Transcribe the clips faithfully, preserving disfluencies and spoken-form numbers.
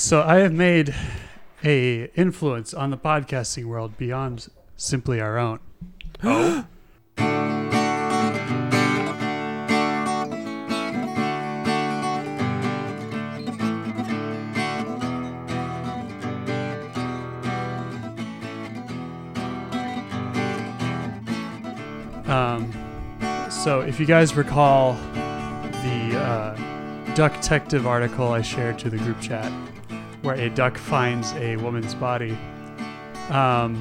So I have made a influence on the podcasting world beyond simply our own. Oh. Um, so if you guys recall the uh, Ducktective article I shared to the group chat, where a duck finds a woman's body, um,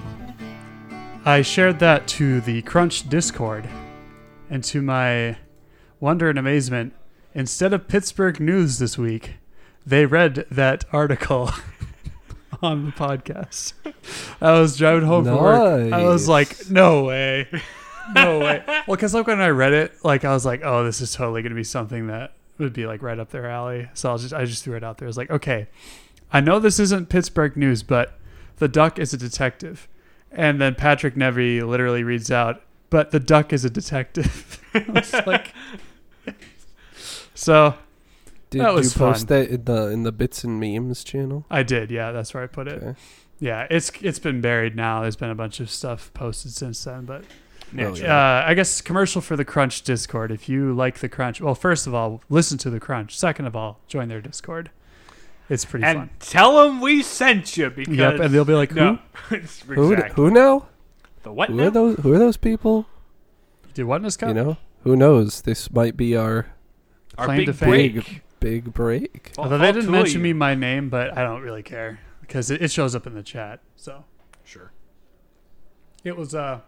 I shared that to the Crunch Discord, and to my wonder and amazement, instead of Pittsburgh News this week, they read that article on the podcast. I was driving home nice. from work. I was like, no way. No way. Well, because like when I read it, like I was like, oh, this is totally going to be something that would be like right up their alley. So I'll just, I just threw it out there. I was like, okay, I know this isn't Pittsburgh News, but the duck is a detective. And then Patrick Nevy literally reads out, but the duck is a detective. I was like, so did that was you post fun. that in the in the Bits and Memes channel? I did. Yeah, that's where I put okay. it. Yeah, it's it's been buried now. There's been a bunch of stuff posted since then, but. Yeah, oh, yeah. Uh, I guess commercial for the Crunch Discord. If you like the Crunch, well, first of all, listen to the Crunch. Second of all, join their Discord. It's pretty and fun. And tell them we sent you because yep, and they'll be like, who? No. Exactly. Who? Who now? The what? Who now? Are those? Who are those people? Did whatness come? You know, who knows? This might be our our big break. Big, big break. Well, although they didn't mention you. me my name, but I don't really care because it, it shows up in the chat. So sure. It was uh.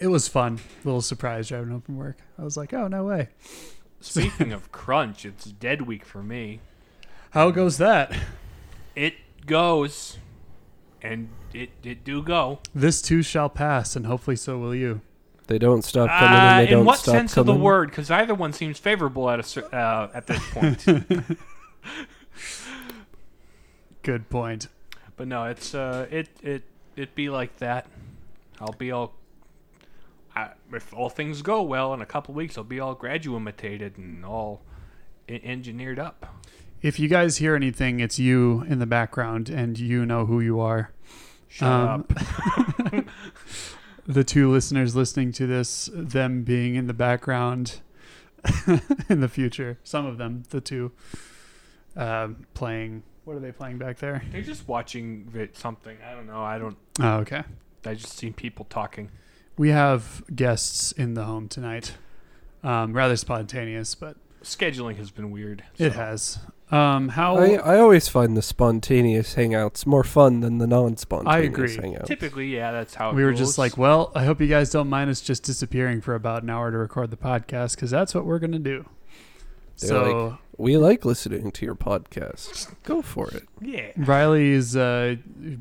It was fun. A little surprise driving home from work. I was like, oh, no way. Speaking of Crunch, it's dead week for me. How goes that? It goes. And it, it do go. This too shall pass, and hopefully so will you. They don't stop coming, uh, and they don't stop coming. In what sense coming? of the word? Because either one seems favorable at, a, uh, at this point. Good point. But no, it's uh, it, it, it be like that. I'll be all... I, if all things go well, in a couple of weeks, I'll be all graduated and all I- engineered up. If you guys hear anything, it's you in the background, and you know who you are. Shut um, up. The two listeners listening to this, them being in the background in the future. Some of them, the two, uh, playing. What are they playing back there? They're just watching something. I don't know. I don't. Oh, okay. I just seen people talking. We have guests in the home tonight. Um, rather spontaneous, but... Scheduling has been weird. So. It has. Um, how I, I always find the spontaneous hangouts more fun than the non-spontaneous I agree. hangouts. Typically, yeah, that's how it We goes. were just like, well, I hope you guys don't mind us just disappearing for about an hour to record the podcast, because that's what we're going to do. They're so like, we like listening to your podcast. Go for it. Yeah. Riley is uh,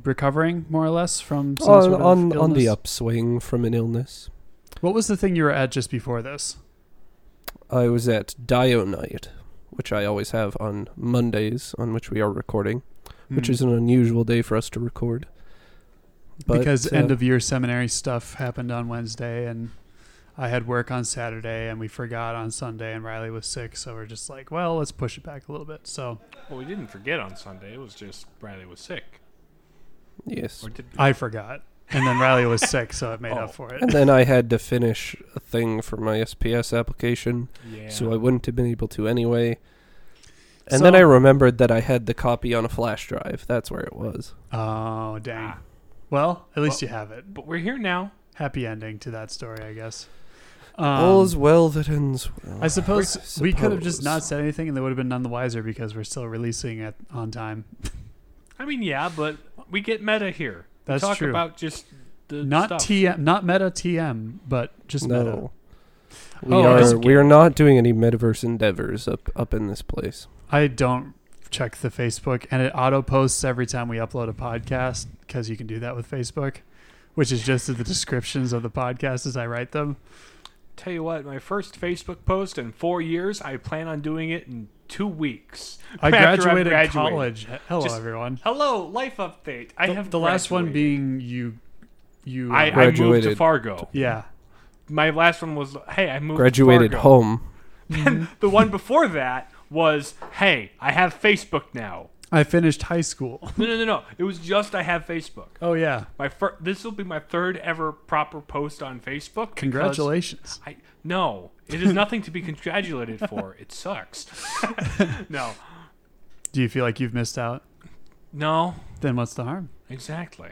recovering more or less from some on, sort of on, illness. On the upswing from an illness. What was the thing you were at just before this? I was at Dionite, which I always have on Mondays, on which we are recording, mm. which is an unusual day for us to record. But, because uh, end of year seminary stuff happened on Wednesday and... I had work on Saturday, and we forgot on Sunday, and Riley was sick, so we're just like, well, let's push it back a little bit. So, well, we didn't forget on Sunday. It was just Riley was sick. Yes. Or did we... I forgot, and then Riley was sick, so it made oh. up for it. And then I had to finish a thing for my S P S application, yeah. so I wouldn't have been able to anyway. And so, then I remembered that I had the copy on a flash drive. That's where it was. Oh, dang. Ah. Well, at least well, you have it. But we're here now. Happy ending to that story, I guess. Um, All's well that ends well. I suppose, I suppose we could have just not said anything and they would have been none the wiser because we're still releasing it on time. I mean, yeah, but we get meta here. That's we talk true. About just the not stuff. T M, not meta T M, but just no. meta. We oh, are we are not doing any metaverse endeavors up up in this place. I don't check the Facebook, and it auto posts every time we upload a podcast because you can do that with Facebook, which is just the descriptions of the podcast as I write them. Tell you what, my first Facebook post in four years, I plan on doing it in two weeks. I graduated, graduated college. Hello, Just, everyone. Hello, life update. I the, have The graduated. last one being you. You I, I moved to Fargo. Yeah. My last one was, hey, I moved graduated to Fargo. Graduated home. The one before that was, hey, I have Facebook now. I finished high school. No, no, no, no. It was just I have Facebook. Oh, yeah. My fir- This will be my third ever proper post on Facebook. Congratulations. I, no, it is nothing to be congratulated for. It sucks. No. Do you feel like you've missed out? No. Then what's the harm? Exactly.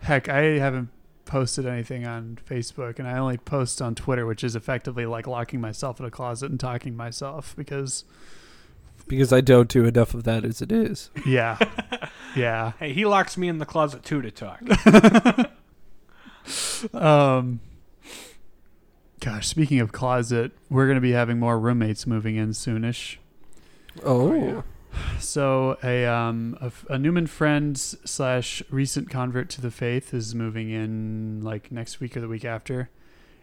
Heck, I haven't posted anything on Facebook, and I only post on Twitter, which is effectively like locking myself in a closet and talking to myself because... Because I don't do enough of that as it is. Yeah. Yeah. Hey, he locks me in the closet too to talk. um, gosh, speaking of closet, we're going to be having more roommates moving in soonish. Oh. Yeah. So a, um, a, a Newman friend slash recent convert to the faith is moving in like next week or the week after.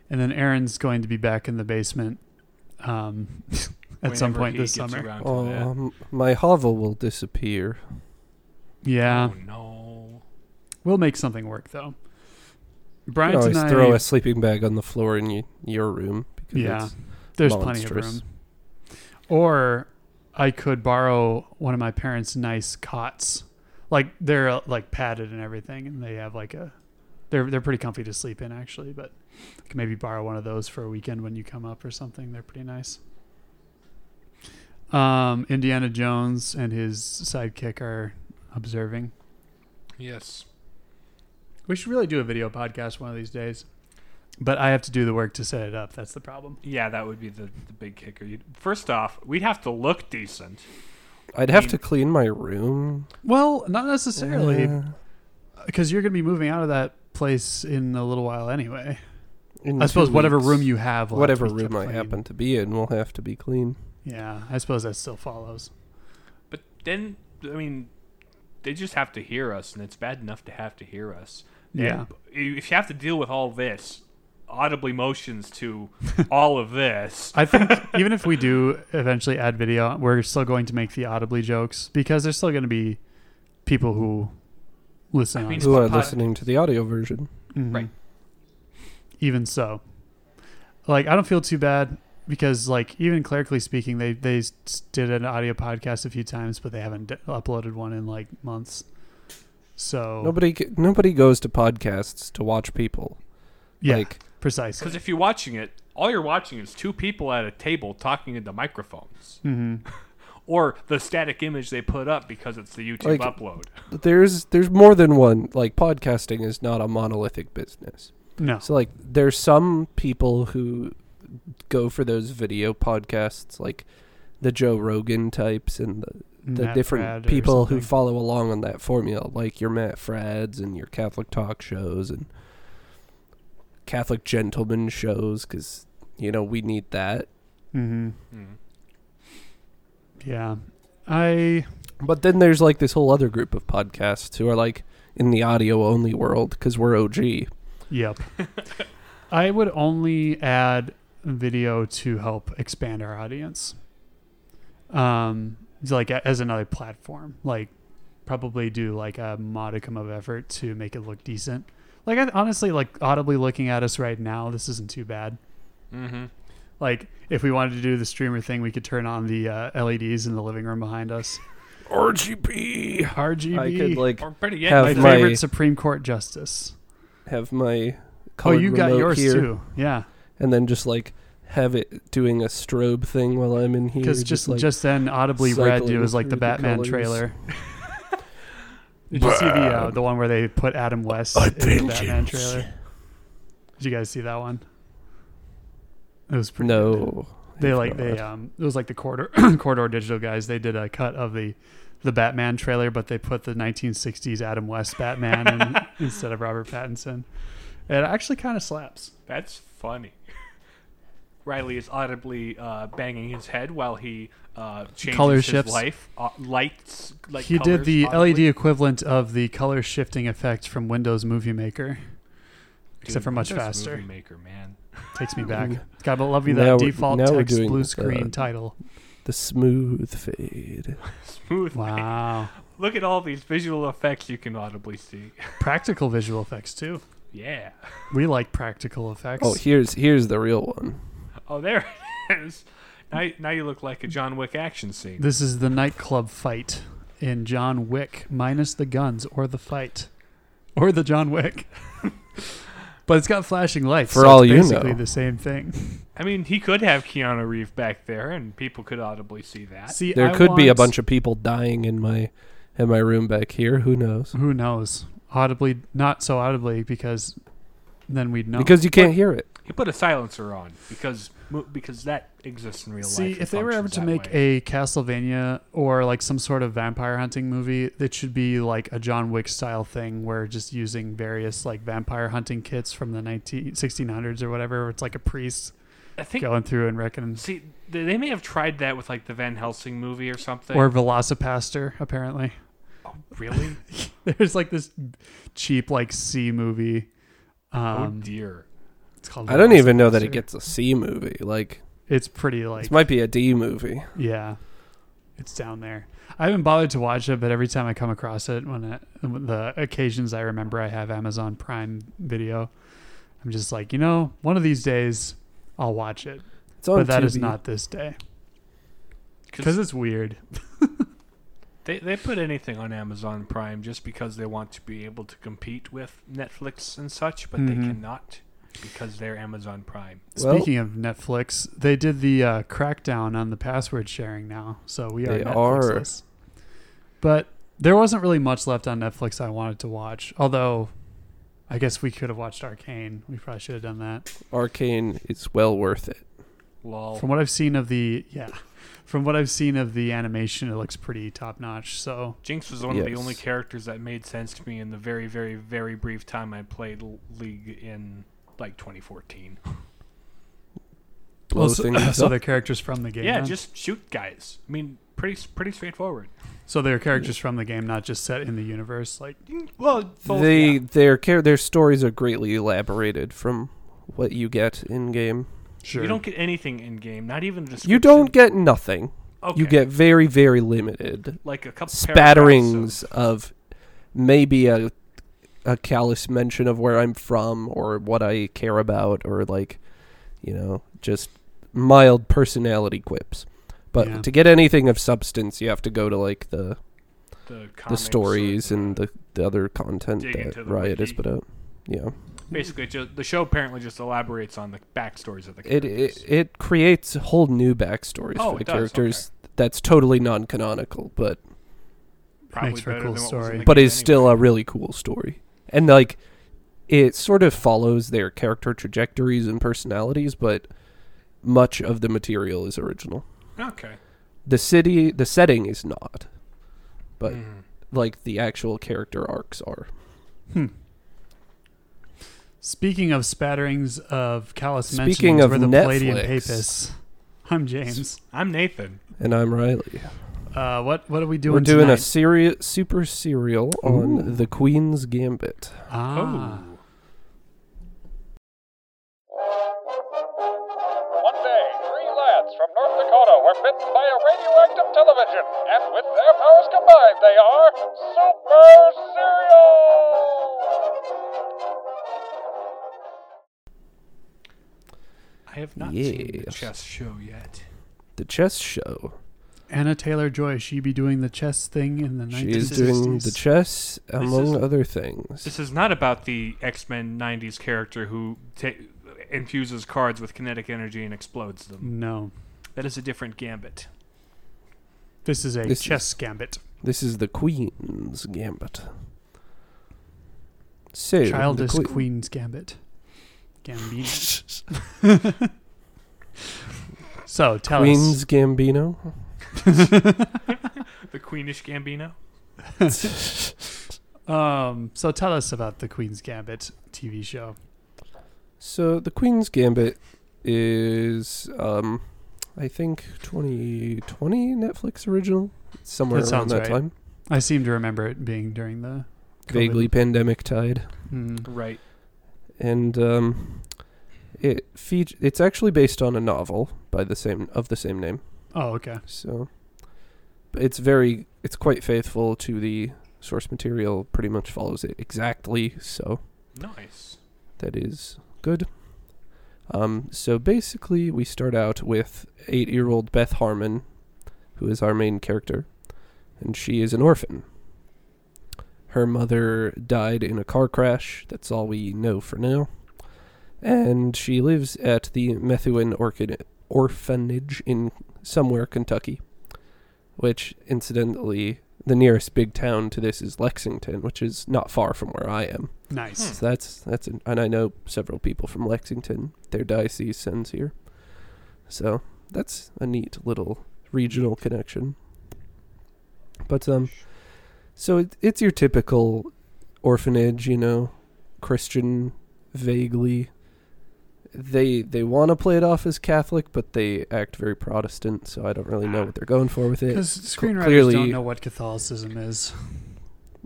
And then Aaron's going to be back in the basement. Um, at Whenever some point this summer. Oh, um, my hovel will disappear. Yeah. Oh, no. We'll make something work, though. Brian, you always and I, throw a sleeping bag on the floor in y- your room. Because yeah. There's monstrous. Plenty of room. Or I could borrow one of my parents' nice cots. Like, they're uh, like padded and everything, and they have like a... They're they're pretty comfy to sleep in, actually, but I can maybe borrow one of those for a weekend when you come up or something. They're pretty nice. Um, Indiana Jones and his sidekick are observing. Yes. We should really do a video podcast one of these days, but I have to do the work to set it up. That's the problem. Yeah, that would be the, the big kicker. You'd, first off, we'd have to look decent. I'd I have mean, to clean my room. Well, not necessarily, because yeah. you're going to be moving out of that place in a little while anyway. In I suppose whatever weeks, room you have. Will whatever have room I happen to be in will have to be clean. Yeah, I suppose that still follows. But then, I mean, they just have to hear us, and it's bad enough to have to hear us. Yeah. And if you have to deal with all this, audible motions to all of this. I think even if we do eventually add video, we're still going to make the audibly jokes because there's still going to be people who listen. I mean, who are pod- listening to the audio version. Mm-hmm. Right. Even so. Like, I don't feel too bad. Because, like, even clerically speaking, they, they did an audio podcast a few times, but they haven't d- uploaded one in, like, months. So Nobody nobody goes to podcasts to watch people. Yeah, like, precisely. Because if you're watching it, all you're watching is two people at a table talking into microphones. Mm-hmm. Or the static image they put up because it's the YouTube like, upload. There's, there's more than one. Like, podcasting is not a monolithic business. No. So, like, there's some people who... go for those video podcasts like the Joe Rogan types and the, the different Frad people who follow along on that formula, like your Matt Frads and your Catholic talk shows and Catholic gentleman shows, because, you know, we need that. Mm-hmm. Mm-hmm. Yeah. I. But then there's like this whole other group of podcasts who are like in the audio only world because we're O G. Yep. I would only add video to help expand our audience, um like as another platform, like probably do like a modicum of effort to make it look decent. Like I, honestly, like audibly looking at us right now, this isn't too bad. Mm-hmm. Like if we wanted to do the streamer thing, we could turn on the uh, L E Ds in the living room behind us. R G B R G B I could like have my favorite my, Supreme Court justice have my oh you got yours here. Too yeah. And then just like have it doing a strobe thing while I'm in here. Because just just, like just then audibly read it was like the Batman the trailer. Did you see the uh, the one where they put Adam West I in the Batman trailer? Did you guys see that one? It was pretty. No, good. They like they um it was like the Corridor Corridor Digital guys. They did a cut of the the Batman trailer, but they put the nineteen sixties Adam West Batman in, instead of Robert Pattinson. It actually kind of slaps. That's funny. Riley is audibly uh, banging his head while he uh, changes color his shifts. Life. Uh, lights, like he did the audibly. L E D equivalent of the color shifting effect from Windows Movie Maker, dude, except for much Windows faster. Movie Maker, man, takes me back. God, but love you that now default text blue screen the, title. The smooth fade. Smooth. Wow. Fade. Look at all these visual effects you can audibly see. Practical visual effects too. Yeah. We like practical effects. Oh, here's here's the real one. Oh, there it is. Now, now you look like a John Wick action scene. This is the nightclub fight in John Wick, minus the guns or the fight. Or the John Wick. But it's got flashing lights. For so all it's you know. It's basically the same thing. I mean, he could have Keanu Reeves back there, and people could audibly see that. See, there I could want... be a bunch of people dying in my in my room back here. Who knows? Who knows? Audibly, not so audibly, because then we'd know. Because you can't but hear it. He put a silencer on because because that exists in real see, life. See, if they were ever to make way. a Castlevania or like some sort of vampire hunting movie, it should be like a John Wick style thing where just using various like vampire hunting kits from the nineteen sixteen hundreds or whatever. It's like a priest I think, going through and reckoning. See, they may have tried that with like the Van Helsing movie or something. Or Velocipaster, apparently. Oh, really? There's like this cheap like C movie. Um, oh, dear. I don't even know that it gets a C movie. Like it's pretty like this might be a D movie. Yeah, it's down there. I haven't bothered to watch it, but every time I come across it, when, it, when the occasions I remember I have Amazon Prime Video, I'm just like, you know, one of these days I'll watch it. It's on but that T V. Is not this day because it's weird. They they put anything on Amazon Prime just because they want to be able to compete with Netflix and such, but mm-hmm. they cannot. Because they're Amazon Prime. Speaking well, of Netflix, they did the uh, crackdown on the password sharing now. So we are Netflixless. But there wasn't really much left on Netflix I wanted to watch. Although, I guess we could have watched Arcane. We probably should have done that. Arcane is well worth it. Lol. From what I've seen of the... Yeah. From what I've seen of the animation, it looks pretty top-notch. So Jinx was one yes. of the only characters that made sense to me in the very, very, very brief time I played League in... like twenty fourteen. Well, so, uh, so they're characters from the game. Yeah, huh? Just shoot guys. I mean, pretty pretty straightforward. So they're characters from the game, not just set in the universe. Like, well, both, they yeah. their their stories are greatly elaborated from what you get in game. Sure, you don't get anything in game. Not even a description. You don't get nothing. Okay. You get very very limited, like a couple spatterings of, of maybe a. a callous mention of where I'm from or what I care about or like, you know, just mild personality quips. But yeah. to get anything of substance, you have to go to like the the, the stories the, and the, the other content that Riot has put out. Yeah. Basically, just, the show apparently just elaborates on the backstories of the characters. It it, it creates whole new backstories oh, for the does, characters okay. that's totally non-canonical, but probably makes for a cool story. But it's anyway. still a really cool story. And, like, it sort of follows their character trajectories and personalities, but much of the material is original. Okay. The city, the setting is not. But, mm. like, the actual character arcs are. Hmm. Speaking of spatterings of callous Speaking mentions, of we're the Netflix. Palladium Papists. I'm James. I'm Nathan. And I'm Riley. Uh, what what are we doing? We're doing tonight? a seri- super serial Ooh. on The Queen's Gambit. Ah. Oh. One day, three lads from North Dakota were bitten by a radioactive television, and with their powers combined, they are super serial. I have not yes. seen the chess show yet. The chess show. Anna Taylor-Joy, she be doing the chess thing in the nineteen sixties. She is doing the chess, among is, other things. This is not about the X-Men nineties character who ta- infuses cards with kinetic energy and explodes them. No. That is a different gambit. This is a this chess is, gambit. This is the Queen's Gambit. So, Childish queen. Queen's Gambit. Gambino. So, tell Queen's us. Queen's Gambino? The Queenish Gambino. um, so tell us about the Queen's Gambit T V show. So the Queen's Gambit is, um, I think, twenty twenty Netflix original, somewhere that around that right. time. I seem to remember it being during the COVID. Vaguely pandemic tide, mm. right? And um, it feat- it's actually based on a novel by the same of the same name. Oh, okay. So it's very, it's quite faithful to the source material, pretty much follows it exactly, so. Nice. That is good. Um, so basically, we start out with eight-year-old Beth Harmon, who is our main character, and she is an orphan. Her mother died in a car crash. That's all we know for now. And she lives at the Methuen Orphanage in somewhere, Kentucky, which, incidentally, the nearest big town to this is Lexington, which is not far from where I am. Nice. Hmm. So that's that's an, and I know several people from Lexington. Their diocese sends here, so that's a neat little regional connection. But um, so it, it's your typical orphanage, you know, Christian, vaguely. They they want to play it off as Catholic, but they act very Protestant, so I don't really know what they're going for with it. Because screenwriters Clearly, don't know what Catholicism is.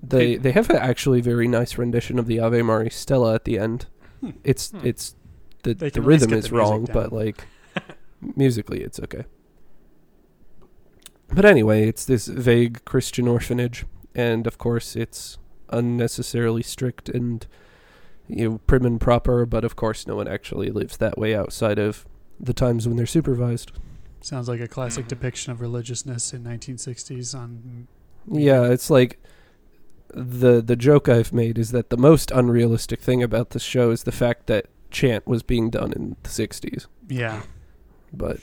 They they have an actually very nice rendition of the Ave Maria Stella at the end. Hmm. It's hmm. it's the they the rhythm is the wrong, down. But like musically it's okay. But anyway, it's this vague Christian orphanage, and of course it's unnecessarily strict and, you know, prim and proper, but of course no one actually lives that way outside of the times when they're supervised. Sounds like a classic mm-hmm. depiction of religiousness in nineteen sixties on... Yeah, it's like the the joke I've made is that the most unrealistic thing about this show is the fact that chant was being done in the sixties. Yeah. But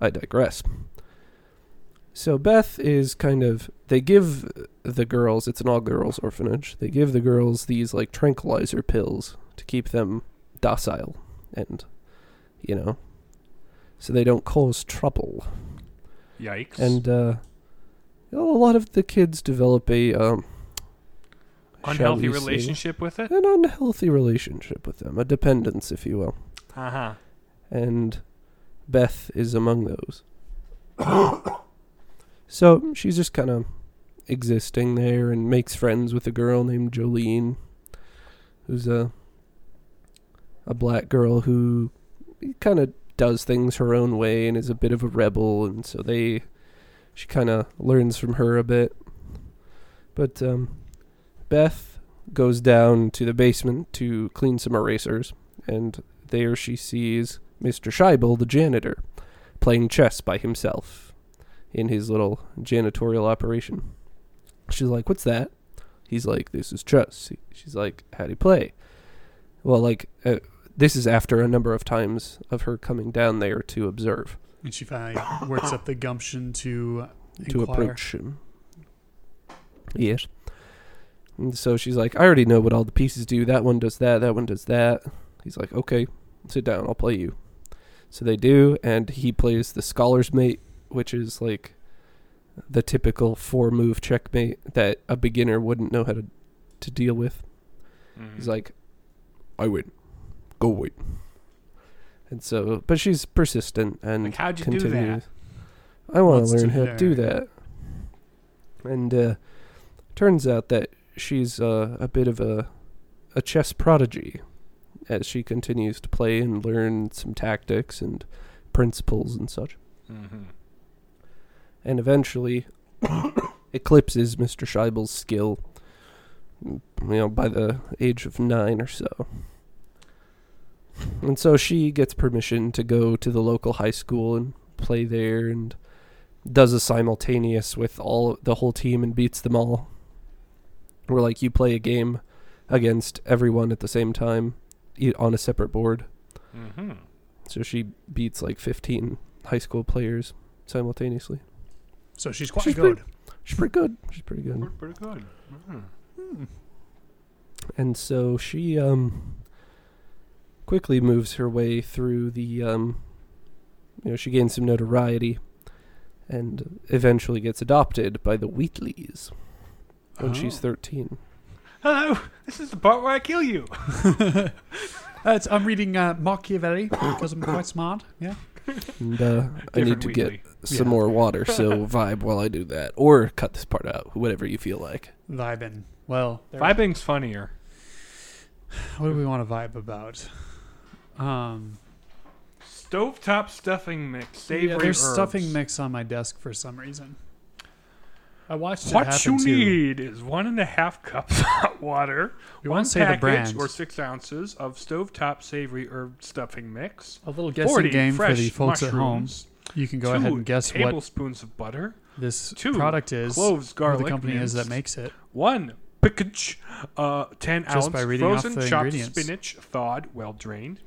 I digress. So Beth is kind of... They give the girls... It's an all-girls orphanage. They give the girls these, like, tranquilizer pills to keep them docile. And, you know... So they don't cause trouble. Yikes. And, uh... a lot of the kids develop a, um... unhealthy relationship say, with it? An unhealthy relationship with them. A dependence, if you will. Uh-huh. And Beth is among those. So she's just kind of existing there and makes friends with a girl named Jolene, who's a a black girl who kind of does things her own way and is a bit of a rebel, and so they she kind of learns from her a bit. But um, Beth goes down to the basement to clean some erasers, and there she sees Mister Shaibel, the janitor, playing chess by himself in his little janitorial operation. She's like, "What's that?" He's like, "This is chess." She's like, "How do you play?" Well, like, uh, this is after a number of times of her coming down there to observe. And she finally works up the gumption to To inquire. approach him. Yes. And so she's like, "I already know what all the pieces do. That one does that, that one does that." He's like, "Okay, sit down, I'll play you." So they do, and he plays the scholar's mate, which is like the typical four-move checkmate that a beginner wouldn't know how to to deal with. Mm-hmm. He's like, "I win. Go win." And so, but she's persistent and like, how'd you continues. do that? I want to learn how to do that. And uh, turns out that she's uh, a bit of a a chess prodigy as she continues to play and learn some tactics and principles and such. Mm-hmm. And eventually eclipses Mister Scheibel's skill, you know, by the age of nine or so. And so she gets permission to go to the local high school and play there, and does a simultaneous with all the whole team and beats them all. Where, like, you play a game against everyone at the same time on a separate board. Mm-hmm. So she beats, like, fifteen high school players simultaneously. So she's quite she's good. Pretty, she's pretty good. She's pretty good. Pretty, pretty good. Mm. Mm. And so she um, quickly moves her way through the, um, you know, she gains some notoriety and eventually gets adopted by the Wheatleys when oh. she's thirteen. Hello, this is the part where I kill you. That's, I'm reading uh, Machiavelli because I'm quite smart, yeah. And uh, I need to Wheatley. get some yeah. more water, so vibe while I do that. Or cut this part out, whatever you feel like. Vibing. Well, vibing's funnier. What do we want to vibe about? Um, Stovetop stuffing mix. Savory yeah, there's herbs. Stuffing mix on my desk for some reason. I watched it happen too. What you need is one and a half cups of hot water, we one package or six ounces of Stovetop savory herb stuffing mix, a little guessing game for the folks at home. You can go ahead and guess what tablespoons of butter this two product is, cloves, garlic, or the company is that makes it. One package, uh, ten ounce frozen chopped spinach, thawed, well drained.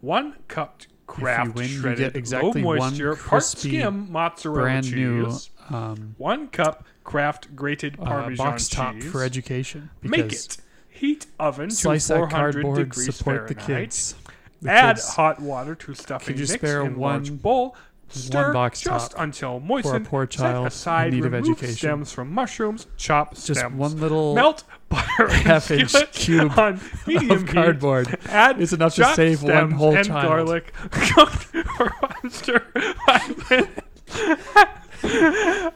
One cupped Kraft shredded exactly low moisture part skim mozzarella cheese. New, um, one cup Kraft grated Parmesan uh, box top cheese for education. Make it heat oven to four hundred degrees Fahrenheit. The kids. The Add kids. hot water to stuffing mix in large bowl. Stir one box just top until moistened. Poor child set aside. Need remove of education. Stems from mushrooms. Chop just stems. Just one little melt butter half-inch cube on medium of cardboard. Heat. Add it's enough to save one whole and child. Garlic cooked for lobster. uh,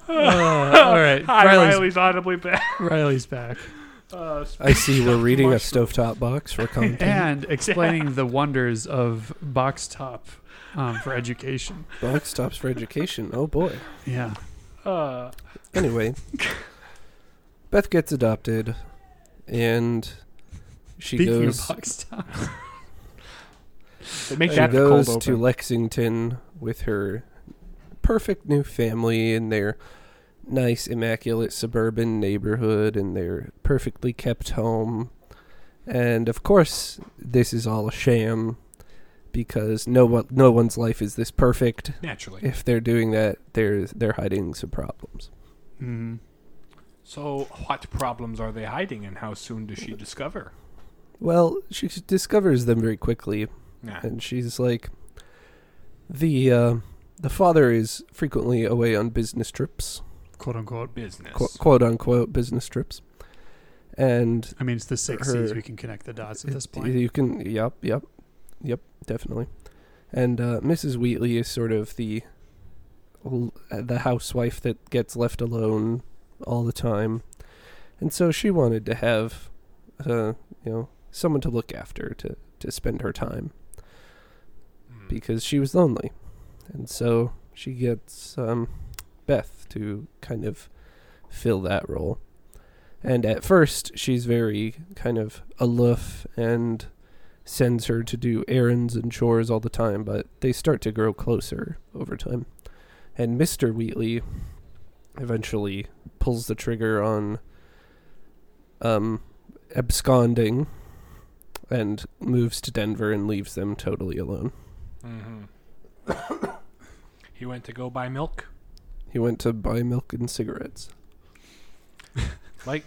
all right, Hi, Riley's, Riley's audibly back. Riley's back. Uh, I see. We're reading a Stovetop box for content and explaining yeah. the wonders of Box Top. Um, for education. Box Tops for Education. Oh, boy. Yeah. Uh. Anyway, Beth gets adopted, and she Speaking goes... Speaking of Box Tops. She goes cold to Lexington with her perfect new family in their nice, immaculate suburban neighborhood and their perfectly kept home. And, of course, this is all a sham. Because no one, no one's life is this perfect. Naturally, if they're doing that, they're they're hiding some problems. Mm. So, what problems are they hiding, and how soon does she discover? Well, she discovers them very quickly, nah. and she's like, the uh, the father is frequently away on business trips, quote unquote business, Qu- quote unquote business trips, and I mean it's the six C's. We can connect the dots at it, this point. You can, yep, yep. Yep, definitely. And uh, Missus Wheatley is sort of the the housewife that gets left alone all the time, and so she wanted to have, uh, you know, someone to look after to, to spend her time mm. because she was lonely, and so she gets um, Beth to kind of fill that role. And at first, she's very kind of aloof and sends her to do errands and chores all the time, but they start to grow closer over time. And Mister Wheatley eventually pulls the trigger on um, absconding and moves to Denver and leaves them totally alone. Mm-hmm. He went to go buy milk? He went to buy milk and cigarettes. Like,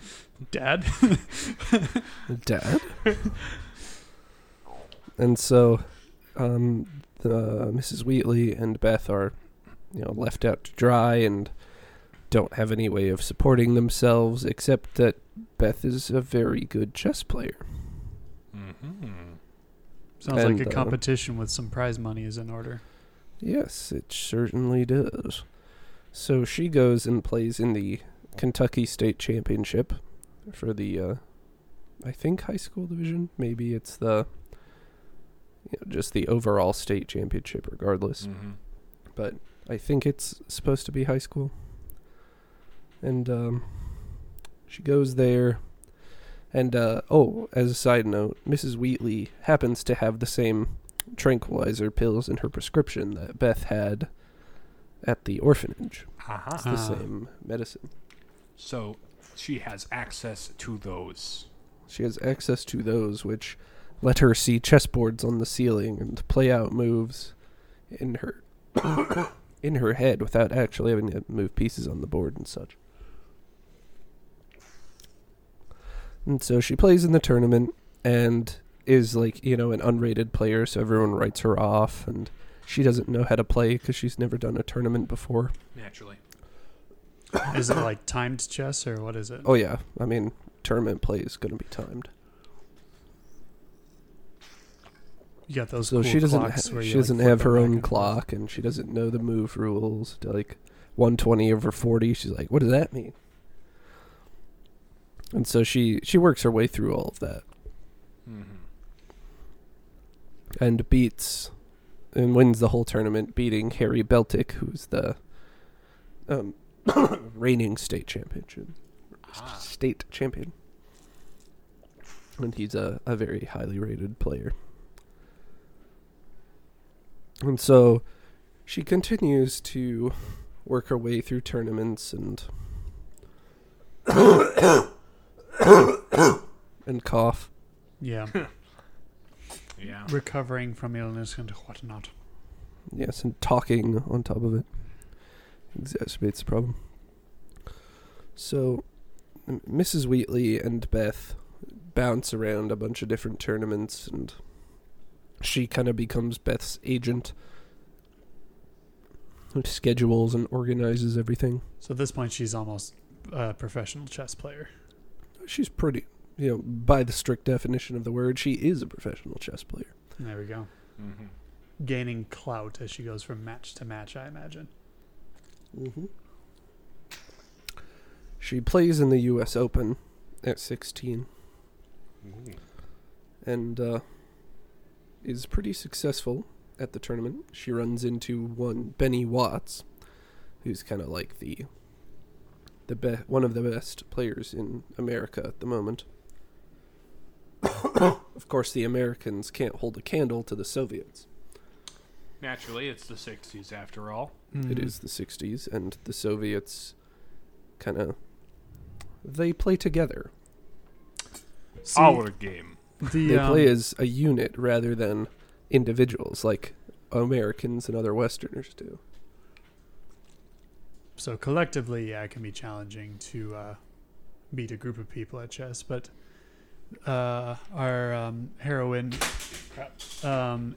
Dad? Dad? And so, um, the Missus Wheatley and Beth are, you know, left out to dry and don't have any way of supporting themselves, except that Beth is a very good chess player. Mm-hmm. Sounds and, like a competition uh, with some prize money is in order. Yes, it certainly does. So she goes and plays in the Kentucky State Championship for the, uh, I think, high school division. Maybe it's the... You know, just the overall state championship regardless. Mm-hmm. But I think it's supposed to be high school. And um, she goes there. And, uh, oh, as a side note, Missus Wheatley happens to have the same tranquilizer pills in her prescription that Beth had at the orphanage. Uh-huh. It's the same medicine. So she has access to those. She has access to those, which... let her see chessboards on the ceiling and play out moves in her in her head without actually having to move pieces on the board and such. And so she plays in the tournament and is like, you know, an unrated player, so everyone writes her off, and she doesn't know how to play because she's never done a tournament before. Naturally. Is it like timed chess or what is it? Oh, yeah. I mean, tournament play is going to be timed. You got those so cool she doesn't clocks ha- where she doesn't like have her own clock, and she doesn't know the move rules. To like one twenty over forty, she's like, what does that mean? And so she, she works her way through all of that. Mm-hmm. And beats and wins the whole tournament, beating Harry Beltic, who's the um, reigning state champion. Ah. State champion. And he's a, a very highly rated player. And so she continues to work her way through tournaments and and cough. Yeah. Yeah. Recovering from illness and whatnot. Yes, and talking on top of it exacerbates the problem. So Missus Wheatley and Beth bounce around a bunch of different tournaments, and she kind of becomes Beth's agent, who schedules and organizes everything. So at this point, she's almost a professional chess player. She's pretty, you know, by the strict definition of the word, she is a professional chess player. There we go. Mm-hmm. Gaining clout as she goes from match to match, I imagine. Mm-hmm. She plays in the U S Open at sixteen. Mm-hmm. And uh, is pretty successful at the tournament. She runs into one Benny Watts, who's kind of like the the be- one of the best players in America at the moment. Of course, the Americans can't hold a candle to the Soviets. Naturally, it's the sixties after all. Mm-hmm. It is the sixties, and the Soviets kind of, they play together. See, our game. The, they um, play as a unit rather than individuals like Americans and other Westerners do. So collectively, yeah, it can be challenging to uh, beat a group of people at chess, but uh, our um, heroine... Crap. Um,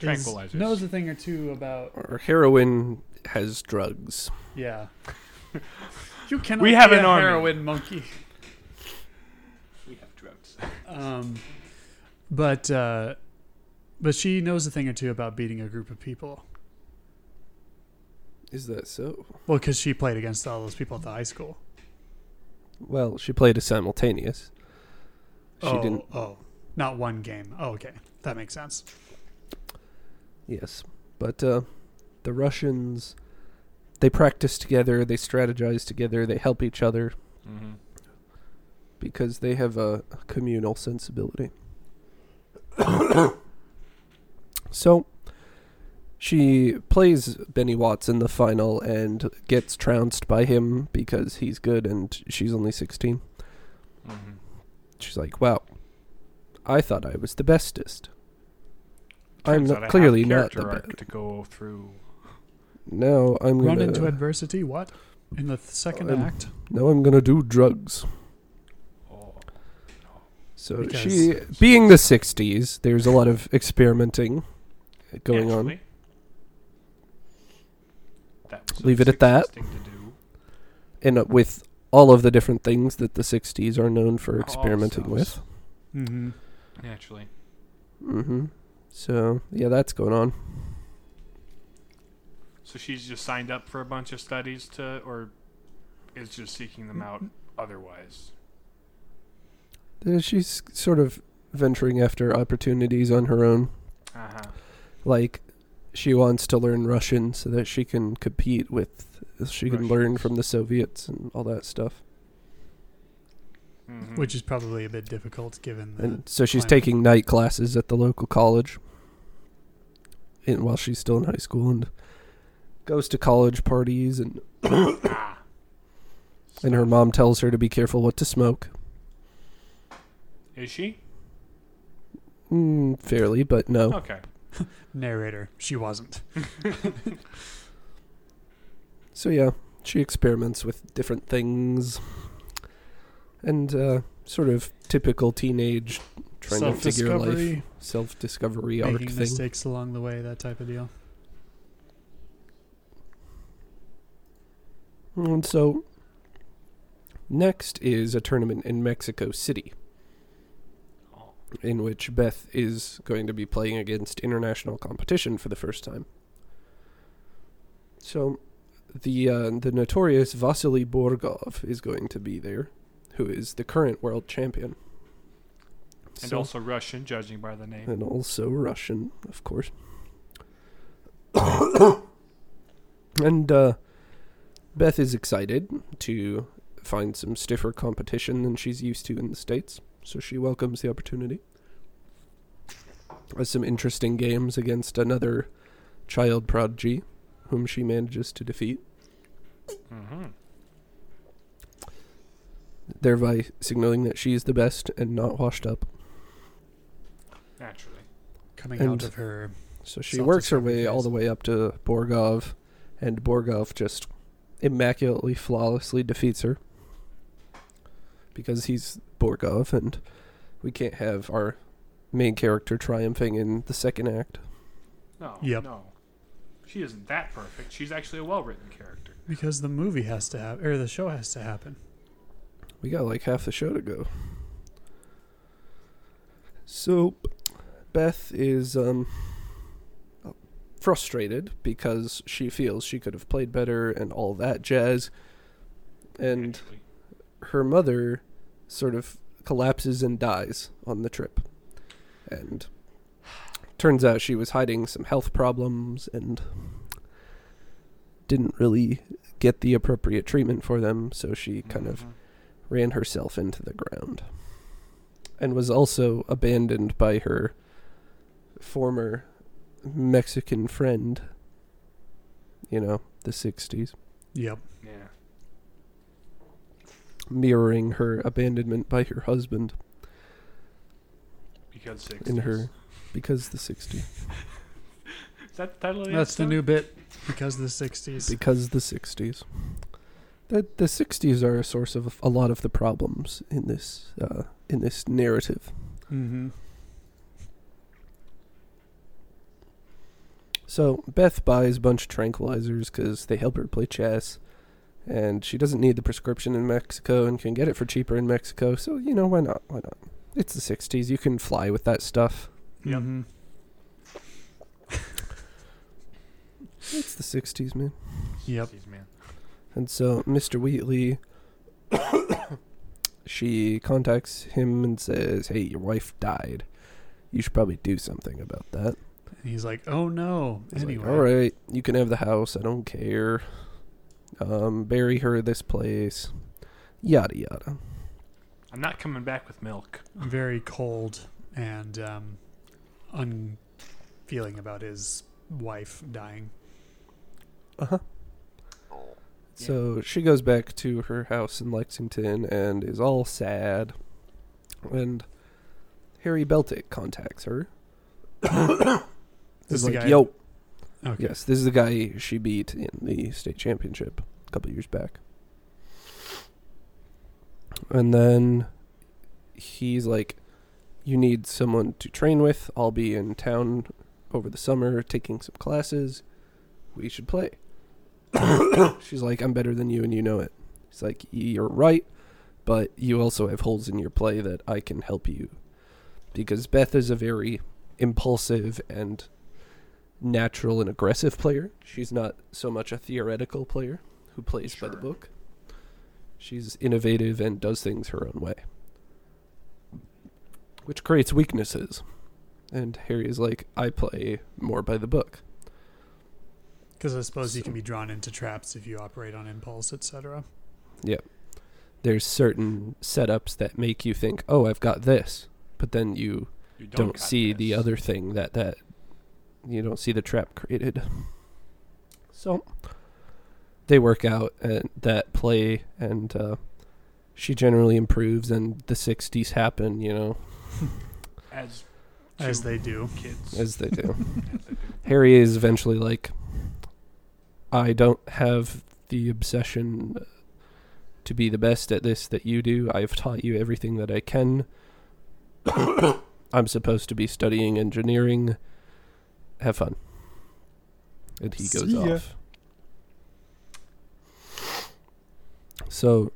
Tranquilizers. Knows a thing or two about... Our heroine has drugs. Yeah. You cannot we have be an a army. Heroin monkey. We have drugs. Um, but uh, but she knows a thing or two about beating a group of people. Is that so? Well, because she played against all those people at the high school. Well, she played a simultaneous. She oh, didn't... oh, not one game. Oh, okay. That makes sense. Yes, but uh, the Russians, they practice together, they strategize together, they help each other, mm-hmm. because they have a communal sensibility. So, she plays Benny Watts in the final and gets trounced by him because he's good and she's only sixteen. Mm-hmm. She's like, wow, I thought I was the bestest. I'm not, clearly not the best. To go through. No, I'm going to... Run gonna, into adversity, what? In the th- second I'm, act? No, I'm going to do drugs. Oh, no. So because she... Being the sixties, there's a lot of experimenting going Actually, on. That was Leave it at that. Thing to do. And uh, with all of the different things that the sixties are known for experimenting with. Mm-hmm. Naturally. Mm-hmm. So, yeah, that's going on. So she's just signed up for a bunch of studies to, or is just seeking them out otherwise? She's sort of venturing after opportunities on her own. Uh-huh. Like, she wants to learn Russian so that she can compete with, she can Russians. Learn from the Soviets and all that stuff. Mm-hmm. Which is probably a bit difficult given the And so she's climate. Taking night classes at the local college and while she's still in high school and goes to college parties and and her mom tells her to be careful what to smoke. Is she? Mm, fairly, but no. Okay. Narrator, she wasn't. So yeah, she experiments with different things. And uh, sort of typical teenage trying to figure life, self-discovery arc thing. Making mistakes along the way, that type of deal. And so, next is a tournament in Mexico City, in which Beth is going to be playing against international competition for the first time. So, the uh, the notorious Vasily Borgov is going to be there, who is the current world champion. And so, also Russian, judging by the name. And also Russian, of course. And uh, Beth is excited to find some stiffer competition than she's used to in the States, so she welcomes the opportunity. Has some interesting games against another child prodigy, whom she manages to defeat. Mm-hmm. Thereby signaling that she's the best and not washed up. Naturally. Coming and out of her... So she works her way all the way up to Borgov, and Borgov just immaculately, flawlessly defeats her. Because he's Borgov, and we can't have our main character triumphing in the second act. No, yep. no. She isn't that perfect. She's actually a well-written character. Because the movie has to happen, or the show has to happen. We got like half the show to go. So, Beth is um, frustrated because she feels she could have played better and all that jazz. And actually, her mother sort of collapses and dies on the trip. And turns out she was hiding some health problems and didn't really get the appropriate treatment for them. So she mm-hmm. kind of ran herself into the ground and was also abandoned by her former Mexican friend, you know, the sixties. Yep. Yeah. Mirroring her abandonment by her husband. Because sixties. In her, because the sixties. Is that the title of the That's episode? The new bit. Because the sixties. Because the sixties. The the sixties are a source of a lot of the problems in this uh, in this narrative. Mm-hmm. So Beth buys a bunch of tranquilizers because they help her play chess, and she doesn't need the prescription in Mexico and can get it for cheaper in Mexico. So you know, why not? Why not? It's the sixties. You can fly with that stuff. Yep. Mm-hmm. It's the sixties, man. Yep. sixties, man. And so Mister Wheatley, she contacts him and says, hey, your wife died. You should probably do something about that. And he's like, oh, no. He's anyway. Like, all right, you can have the house. I don't care. Um, bury her this place. Yada, yada. I'm not coming back with milk. Very cold and um, unfeeling about his wife dying. Uh-huh. So she goes back to her house in Lexington and is all sad. And Harry Beltic contacts her. This is like, the guy? Yo. Okay. Yes, this is the guy she beat in the state championship a couple years back. And then he's like, you need someone to train with. I'll be in town over the summer taking some classes. We should play. She's like, I'm better than you and you know it. He's like, you're right, but you also have holes in your play that I can help you. Because Beth is a very impulsive and natural and aggressive player. She's not so much a theoretical player who plays sure. by the book. She's innovative and does things her own way. Which creates weaknesses. And Harry's like, I play more by the book. Because I suppose so, you can be drawn into traps if you operate on impulse, et cetera. Yeah. There's certain setups that make you think, oh, I've got this. But then you, you don't, don't see this. the other thing that, that... You don't see the trap created. So they work out and that play, and uh, she generally improves, and the sixties happen, you know. As, as they do. Kids. As they do. As they do. Harry is eventually like... I don't have the obsession to be the best at this that you do. I've taught you everything that I can. I'm supposed to be studying engineering. Have fun. And he goes off. So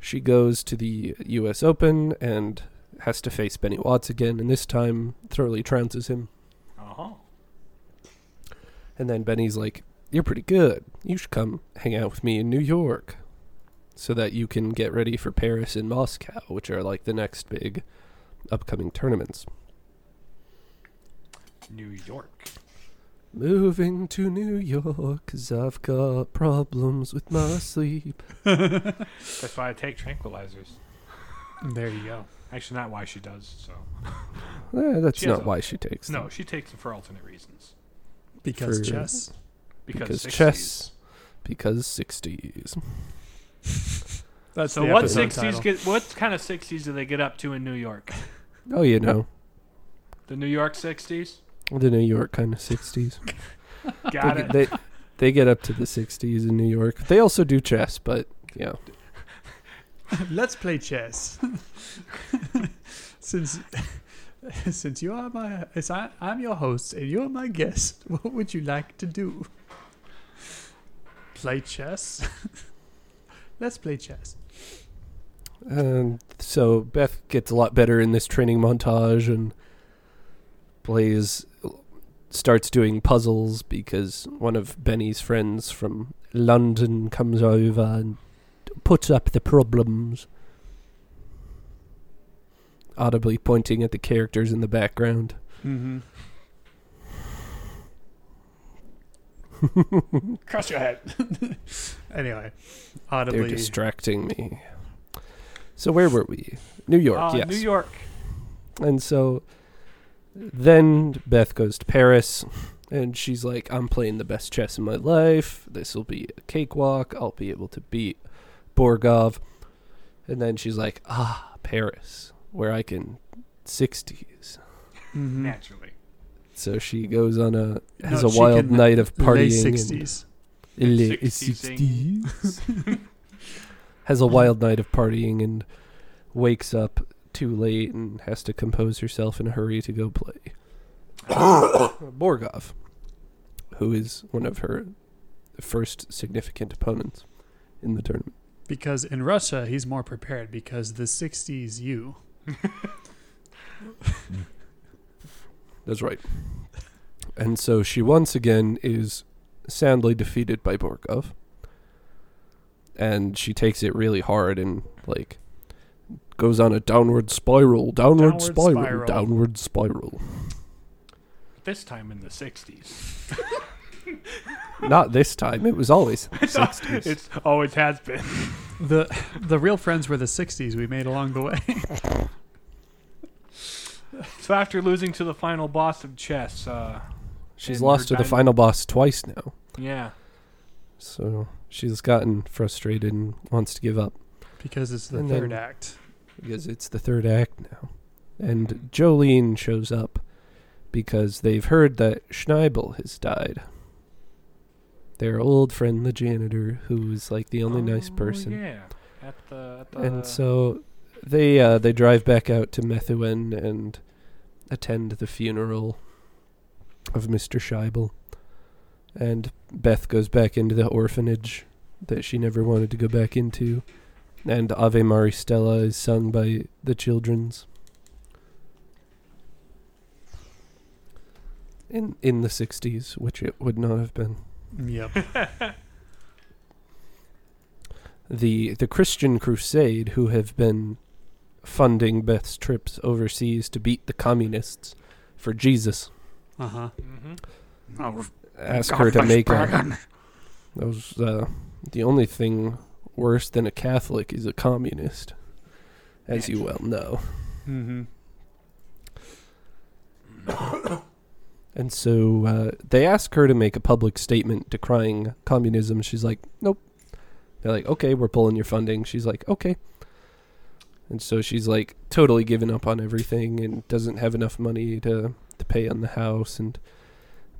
she goes to the U S Open and has to face Benny Watts again, and this time thoroughly trounces him. Uh-huh. And then Benny's like, you're pretty good. You should come hang out with me in New York so that you can get ready for Paris and Moscow, which are like the next big upcoming tournaments. New York. Moving to New York, 'cause I've got problems with my sleep. That's why I take tranquilizers. There you go. Actually, not why she does, so. Eh, that's she not why she takes them. No, she takes them for alternate reasons. Because for, chess? Because, because chess. Because sixties. That's so what sixties get, what kind of sixties do they get up to in New York? Oh, you know. The New York sixties? The New York kind of sixties. Got they, it. They, they get up to the sixties in New York. They also do chess, but, yeah. Let's play chess. Since since you are my, as I, I'm your host and you're my guest, what would you like to do? Play chess? Let's play chess. And so Beth gets a lot better in this training montage and plays, starts doing puzzles because one of Benny's friends from London comes over and puts up the problems, audibly pointing at the characters in the background. Mm-hmm. Cross your head. Anyway, audibly. They're distracting me. So where were we? New York, uh, yes. New York. And so then Beth goes to Paris, and she's like, I'm playing the best chess in my life. This will be a cakewalk. I'll be able to beat Borgov. And then she's like, ah, Paris, where I can sixties. Mm-hmm. Naturally. So she goes on a, has no, a wild night of partying. sixties. And and sixties. sixties. Has a wild night of partying and wakes up too late and has to compose herself in a hurry to go play Borgov, who is one of her first significant opponents in the tournament. Because in Russia, he's more prepared because the sixties you. That's right. And so she once again is soundly defeated by Borgov. And she takes it really hard and, like, goes on a downward spiral, downward, downward spiral, spiral, downward spiral. This time in the sixties. Not this time. It was always in the sixties. It's always has been. The the real friends were the sixties we made along the way. So after losing to the final boss of chess, uh, she's lost to the final boss twice now. Yeah. So she's gotten frustrated and wants to give up. Because it's the and third then, act. Because it's the third act now. And Jolene shows up because they've heard that Shaibel has died. Their old friend, the janitor, who was like the only oh, nice person. Yeah. At the, at the and so they uh, they drive back out to Methuen and attend the funeral of Mister Shaibel. And Beth goes back into the orphanage that she never wanted to go back into. And Ave Maria Stella is sung by the Children's. In in the sixties, which it would not have been. Yep. the the Christian Crusade, who have been funding Beth's trips overseas to beat the communists for Jesus. Uh-huh. Mm-hmm. Oh, ask God her to make a... That was uh, the only thing worse than a Catholic is a communist, as you well know. Mm-hmm. And so uh, they ask her to make a public statement decrying communism. She's like, nope. They're like, okay, we're pulling your funding. She's like, okay. And so she's like totally given up on everything and doesn't have enough money to, to pay on the house. And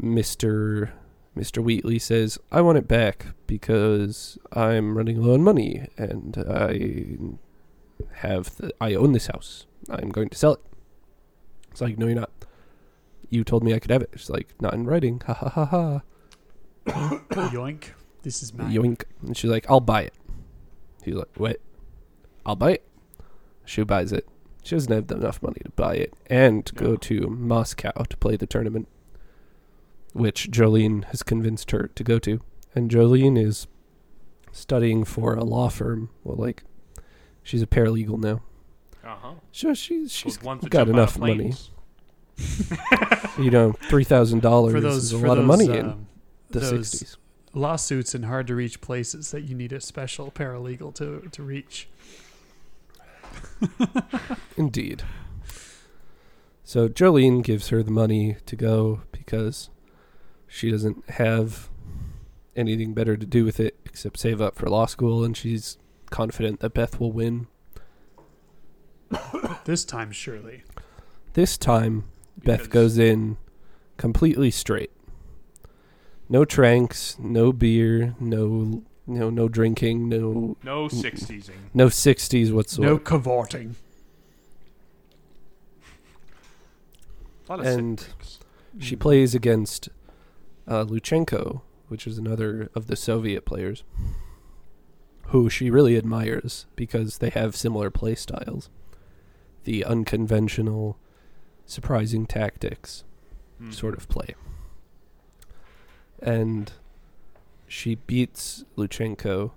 Mister Mister Wheatley says, I want it back because I'm running low on money and I have the, I own this house. I'm going to sell it. It's like, no, you're not. You told me I could have it. She's like, not in writing. Ha ha ha ha. Yoink. This is mine. Yoink. And she's like, I'll buy it. He's like, what? I'll buy it. She buys it. She doesn't have enough money to buy it and no. go to Moscow to play the tournament, which Jolene has convinced her to go to. And Jolene is studying for a law firm. Well, like, she's a paralegal now. Uh-huh. So she's, she's got enough money. You know, three thousand dollars is a lot those, of money in um, the sixties. Lawsuits in hard-to-reach places that you need a special paralegal to, to reach. Indeed. So Jolene gives her the money to go because she doesn't have anything better to do with it except save up for law school, and she's confident that Beth will win. This time, surely. This time, because Beth goes in completely straight. No tranks, no beer, no no no drinking, no no sixties-ing. No sixties whatsoever. No cavorting. A lot of and six she plays against uh, Luchenko, which is another of the Soviet players, who she really admires because they have similar play styles. The unconventional, surprising tactics mm. sort of play. And she beats Luchenko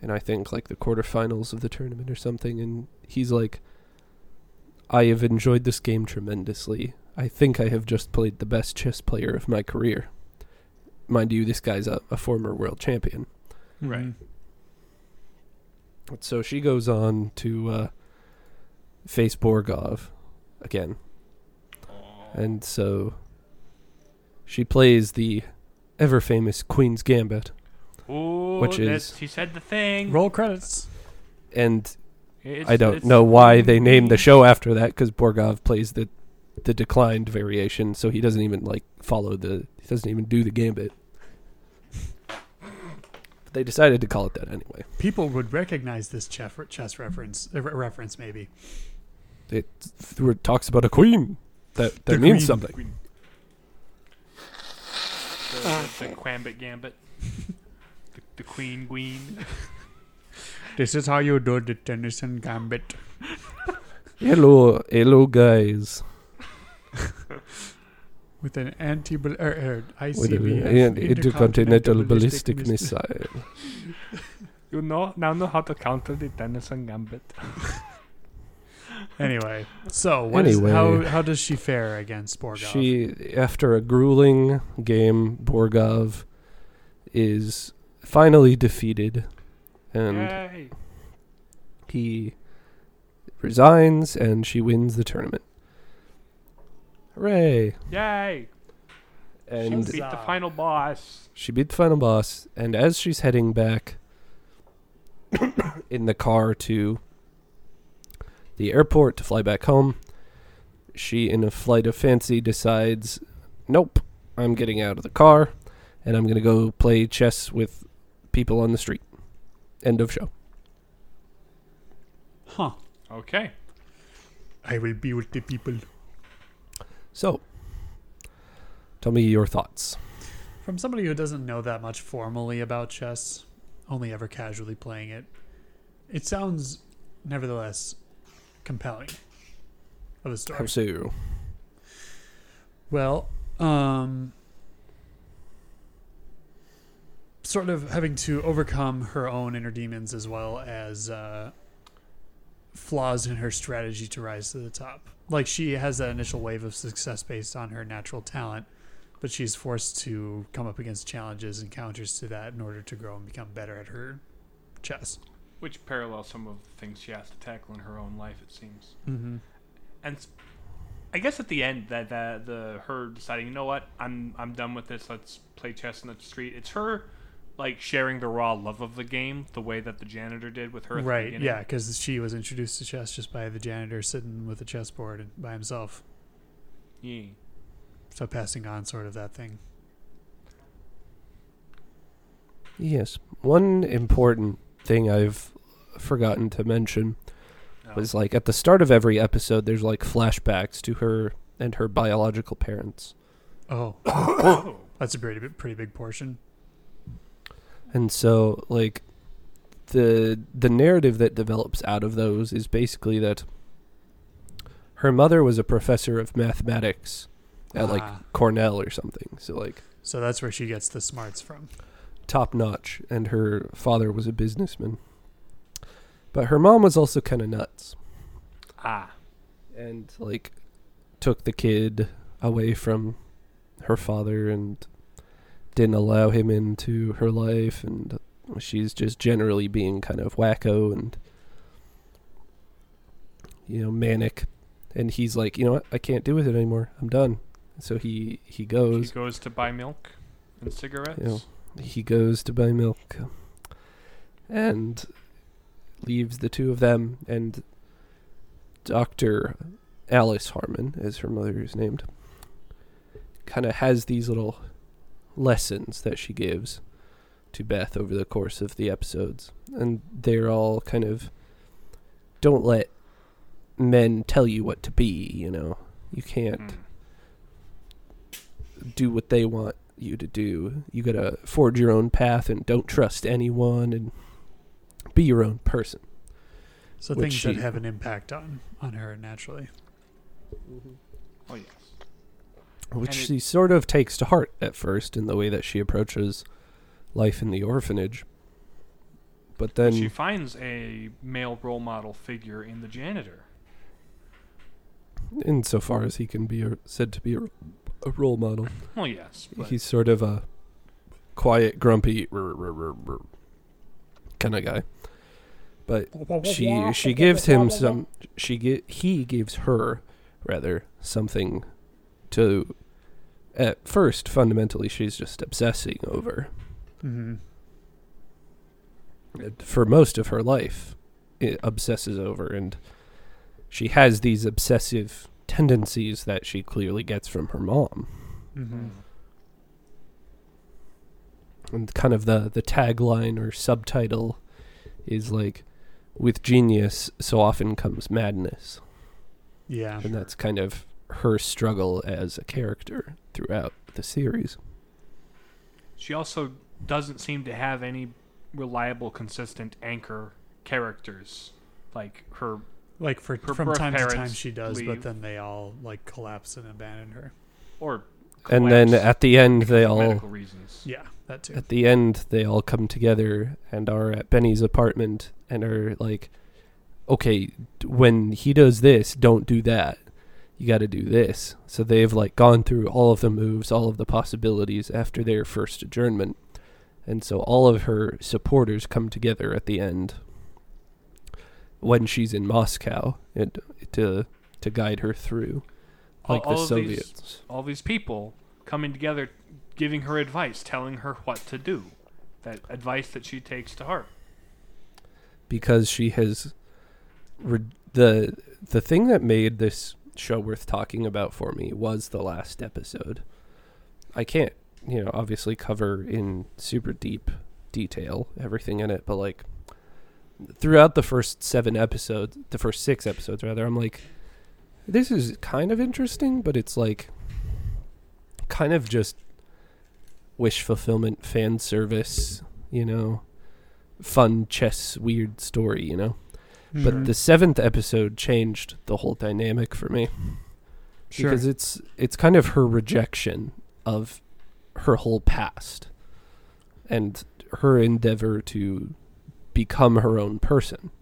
in, I think, like the quarterfinals of the tournament or something. And he's like, I have enjoyed this game tremendously. I think I have just played the best chess player of my career. Mind you, this guy's a, a former world champion. Right. So she goes on to uh, face Borgov again. Aww. And so she plays the ever-famous Queen's Gambit. Ooh, which is, she said the thing. Roll credits. And it's, I don't know why they named the show after that, because Borgov plays the the declined variation, so he doesn't even like follow the he doesn't even do the gambit. But they decided to call it that anyway. People would recognize this chess, chess reference. Uh, reference maybe. It, it talks about a queen. That that means queen. something. Queen. The, the, the Quambit Gambit. The, the Queen Queen. This is how you do the Tennyson Gambit. Hello, hello, guys. With an anti or er, I C B M, an intercontinental ballistic, ballistic missile. You know now know how to counter the Tennyson Gambit. Anyway, so what anyway, is, how how does she fare against Borgov? She, after a grueling game, Borgov is finally defeated, and Yay. he resigns, and she wins the tournament. Hooray! Yay! And she beat uh, the final boss. She beat the final boss, and as she's heading back in the car to the airport to fly back home, she, in a flight of fancy, decides, nope, I'm getting out of the car, and I'm going to go play chess with people on the street. End of show. Huh. Okay. I will be with the people. So, tell me your thoughts. From somebody who doesn't know that much formally about chess, only ever casually playing it, it sounds, nevertheless, compelling of a story. How so? Well, um, sort of having to overcome her own inner demons as well as uh, flaws in her strategy to rise to the top. Like, she has that initial wave of success based on her natural talent, but she's forced to come up against challenges and counters to that in order to grow and become better at her chess. Which parallels some of the things she has to tackle in her own life, it seems. Mm-hmm. And I guess at the end, that the, the her deciding, you know what, I'm I'm done with this. Let's play chess in the street. It's her, like, sharing the raw love of the game, the way that the janitor did with her. At right? The beginning. Yeah, because she was introduced to chess just by the janitor sitting with a chessboard and by himself. Yeah. So passing on sort of that thing. Yes, one important thing I've forgotten to mention no. was, like, at the start of every episode there's, like, flashbacks to her and her biological parents. Oh. Oh. That's a pretty, pretty big portion. And so, like, the the narrative that develops out of those is basically that her mother was a professor of mathematics at, ah. like, Cornell or something. So, like... So that's where she gets the smarts from. Top-notch, and her father was a businessman. But her mom was also kind of nuts. Ah. And, like, took the kid away from her father and didn't allow him into her life, and she's just generally being kind of wacko and, you know, manic. And he's like, you know what, I can't do with it anymore. I'm done. So he, he goes. He goes to buy milk and cigarettes. You know, he goes to buy milk and leaves the two of them, and Doctor Alice Harmon, as her mother is named, kind of has these little lessons that she gives to Beth over the course of the episodes. And they're all kind of, don't let men tell you what to be, you know. You can't mm. do what they want you to do. You gotta forge your own path and don't trust anyone and be your own person. So things she, that have an impact on, on her naturally. Mm-hmm. Oh, yes. Which and she it, sort of takes to heart at first in the way that she approaches life in the orphanage. But then she finds a male role model figure in the janitor. Insofar as he can be a, said to be a, a role model. Well, yes. He's sort of a quiet, grumpy kind of guy. But she she gives him some. She gi- he gives her rather something to. At first, fundamentally, she's just obsessing over. Mm-hmm. For most of her life, it obsesses over, and she has these obsessive tendencies that she clearly gets from her mom. Mm-hmm. And kind of the, the tagline or subtitle is like, with genius so often comes madness. Yeah. And sure. That's kind of her struggle as a character throughout the series. She also doesn't seem to have any reliable, consistent anchor characters. Like her, like for her from time to time she does, leave. But then they all like collapse and abandon her. Or collapse. And then at the end they all medical reasons. Yeah, that too. At the end they all come together and are at Benny's apartment and are like, okay, when he does this, don't do that. You got to do this. So they've like gone through all of the moves, all of the possibilities after their first adjournment. And so all of her supporters come together at the end when she's in Moscow and, to to guide her through, like all, all the Soviets. These, all these people coming together, giving her advice, telling her what to do. That advice that she takes to heart. Because she has... Re- the the thing that made this show worth talking about for me was the last episode. I can't you know, obviously cover in super deep detail everything in it, but like throughout the first seven episodes, the first six episodes rather, I'm like, this is kind of interesting, but it's like kind of just wish fulfillment, fan service, you know, fun chess, weird story, you know, mm-hmm. But the seventh episode changed the whole dynamic for me. Sure. Because it's, it's kind of her rejection of her whole past and her endeavor to become her own person.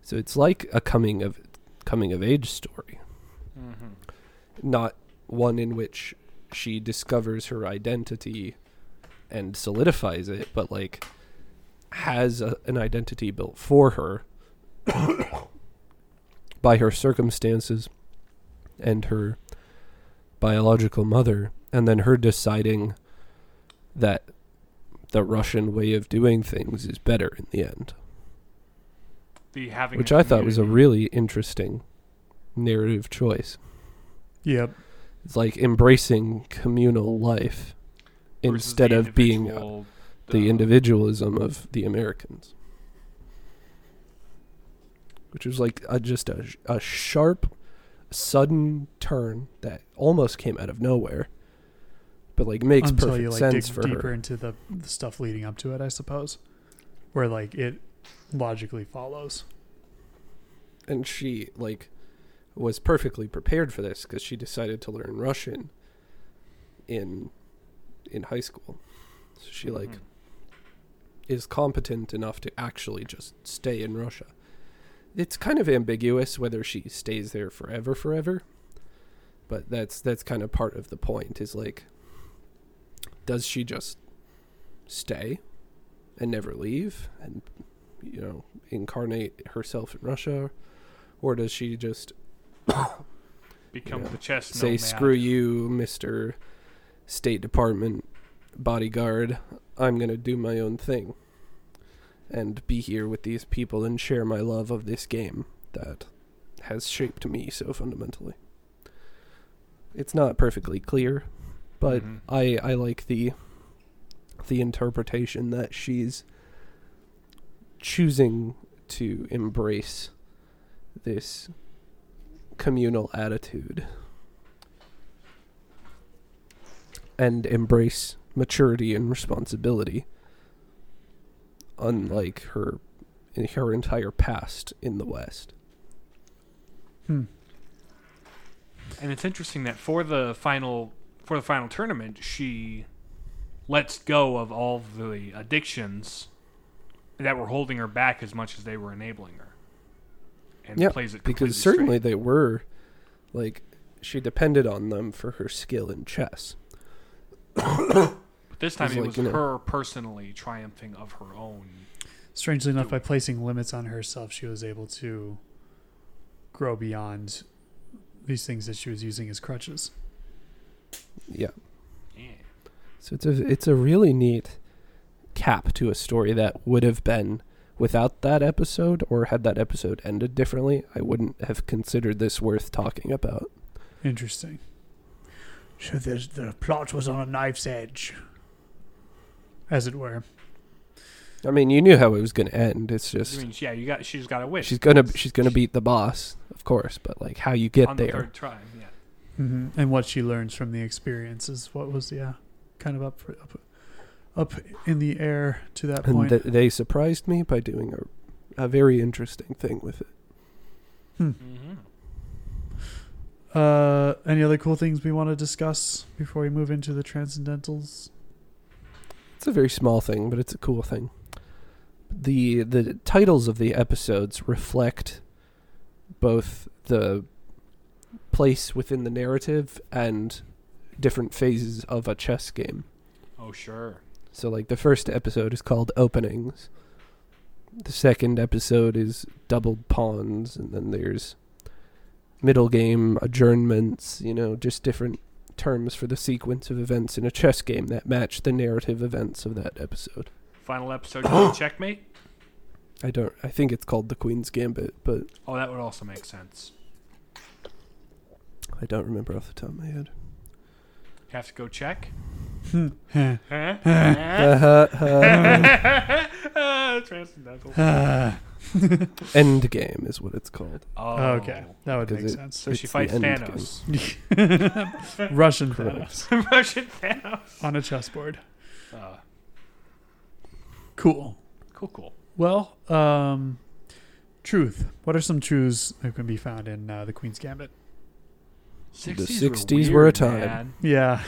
So it's like a coming of coming of age story, mm-hmm. Not one in which she discovers her identity and solidifies it, but like has a, an identity built for her by her circumstances and her biological mother, and then her deciding that the Russian way of doing things is better in the end. The having Which I thought was a really interesting narrative choice. Yep. It's like embracing communal life versus instead of being uh, the individualism of the Americans. Which was like a, just a, a sharp, sudden turn that almost came out of nowhere. But like makes Until perfect you, like, sense dig for deeper her. Into the, the stuff leading up to it, I suppose, where like it logically follows. And she like was perfectly prepared for this because she decided to learn Russian in in high school. So she mm-hmm. like is competent enough to actually just stay in Russia. It's kind of ambiguous whether she stays there forever, forever. But that's that's kind of part of the point, is like, does she just stay and never leave and, you know, incarnate herself in Russia? Or does she just become, you know, the chestnut say, man. Screw you, Mister State Department bodyguard, I'm going to do my own thing and be here with these people and share my love of this game that has shaped me so fundamentally. It's not perfectly clear, but mm-hmm. I, I like the the interpretation that she's choosing to embrace this communal attitude and embrace maturity and responsibility, unlike her her entire past in the West. Hmm. And it's interesting that for the final for the final tournament, she lets go of all the addictions that were holding her back as much as they were enabling her. And yeah, plays it completely because certainly straight. They were, like, she depended on them for her skill in chess. But this time it was, it was like, her know, personally triumphing of her own. Strangely enough, by placing limits on herself, she was able to grow beyond these things that she was using as crutches. Yeah. yeah. So it's a, it's a really neat cap to a story that would have been, without that episode, or had that episode ended differently, I wouldn't have considered this worth talking about. Interesting. So the, the plot was on a knife's edge, as it were. I mean, you knew how it was going to end. It's just, I mean, yeah, you got. She's got a wish. She's gonna. She's gonna beat the boss, of course. But like, how you get on there? On the third try, yeah. Mm-hmm. And what she learns from the experience is what was, yeah, kind of up for, up, up in the air to that and point. Th- they surprised me by doing a, a very interesting thing with it. Hmm. Mm-hmm. Uh, any other cool things we want to discuss before we move into the Transcendentals? It's a very small thing, but it's a cool thing. The the titles of the episodes reflect both the place within the narrative and different phases of a chess game. Oh, sure. So, like, the first episode is called Openings. The second episode is Doubled Pawns, and then there's Middle Game, Adjournments, you know, just different terms for the sequence of events in a chess game that match the narrative events of that episode. Final episode of Checkmate? I don't... I think it's called The Queen's Gambit, but... Oh, that would also make sense. I don't remember off the top of my head. You have to go check? Transcendental. Endgame is what it's called. Oh, okay. That would make it, sense. So she fights Thanos. Russian Thanos. Russian Thanos. On a chessboard. Uh Cool. Cool, cool. Well, um, truth. What are some truths that can be found in uh, The Queen's Gambit? sixties the sixties were, weird, were a time. Man. Yeah.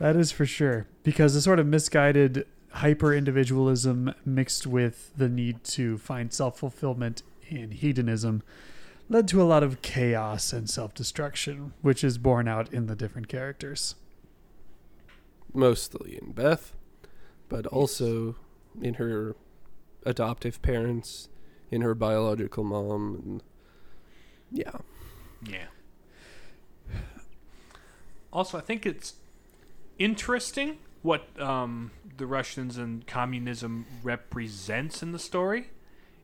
That is for sure. Because the sort of misguided hyper-individualism mixed with the need to find self-fulfillment in hedonism led to a lot of chaos and self-destruction, which is borne out in the different characters. Mostly in Beth. But also in her adoptive parents, in her biological mom, and yeah. Yeah. Also, I think it's interesting what um, the Russians and communism represents in the story,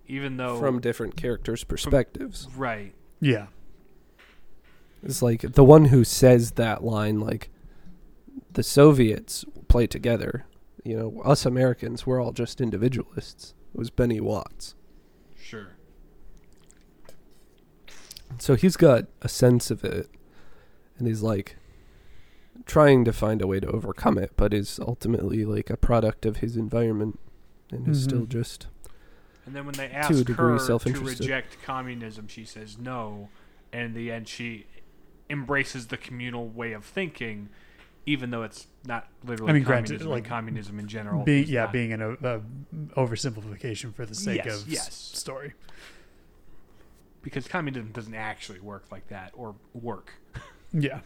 even though... From different characters' perspectives. From, right. Yeah. It's like, the one who says that line, like, the Soviets play together... You know, us Americans, we're all just individualists. It was Benny Watts. Sure. So he's got a sense of it, and he's, like, trying to find a way to overcome it, but is ultimately, like, a product of his environment, and mm-hmm. is still just And then when they ask to her to reject communism, she says no, and in the end she embraces the communal way of thinking, even though it's not literally I mean, communism, granted, like, communism in general. Be, yeah, not. being an uh, oversimplification for the sake yes, of yes. story. because communism doesn't actually work like that or work. Yeah.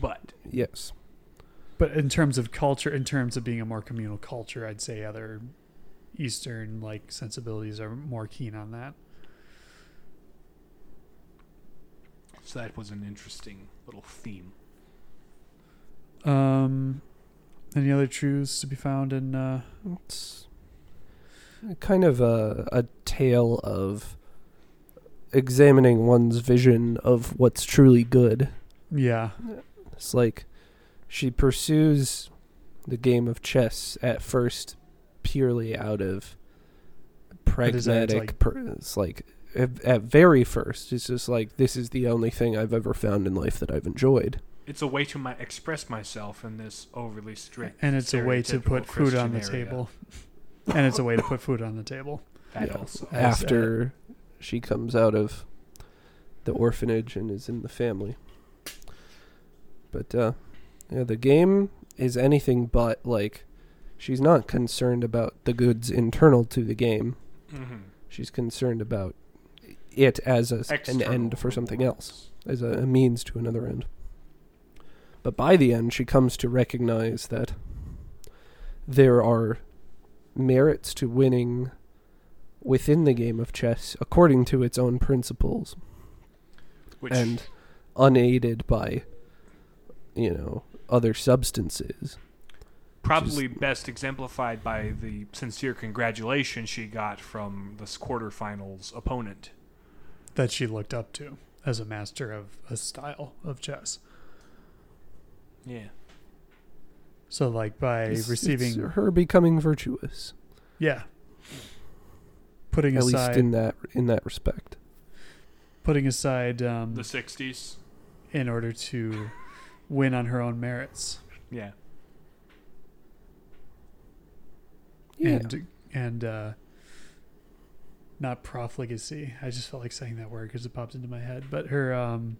But. Yes. But in terms of culture, in terms of being a more communal culture, I'd say other Eastern like sensibilities are more keen on that. So that was an interesting little theme. Um, any other truths to be found in? Uh, it's kind of a, a tale of examining one's vision of what's truly good. Yeah. It's like she pursues the game of chess at first purely out of pragmatic... Like, per, it's like at, at very first, it's just like, this is the only thing I've ever found in life that I've enjoyed. It's a way to my, express myself in this overly strict... And it's a way to put Christian food on the area. Table. And it's a way to put food on the table. That yeah. also. After... Uh, she comes out of the orphanage and is in the family. But uh, yeah, the game is anything but, like, she's not concerned about the goods internal to the game. Mm-hmm. She's concerned about it as a, an end for something else, as a, a means to another end. But by the end, she comes to recognize that there are merits to winning within the game of chess according to its own principles. Which and unaided by, you know, other substances. Probably is, best exemplified by the sincere congratulations she got from this quarterfinals opponent. That she looked up to as a master of a style of chess. Yeah. So, like, by it's, receiving... It's her becoming virtuous. Yeah. Putting At aside, least in that in that respect. Putting aside um, the sixties in order to win on her own merits. Yeah. Yeah. And and uh, not profligacy. I just felt like saying that word because it popped into my head. But her um,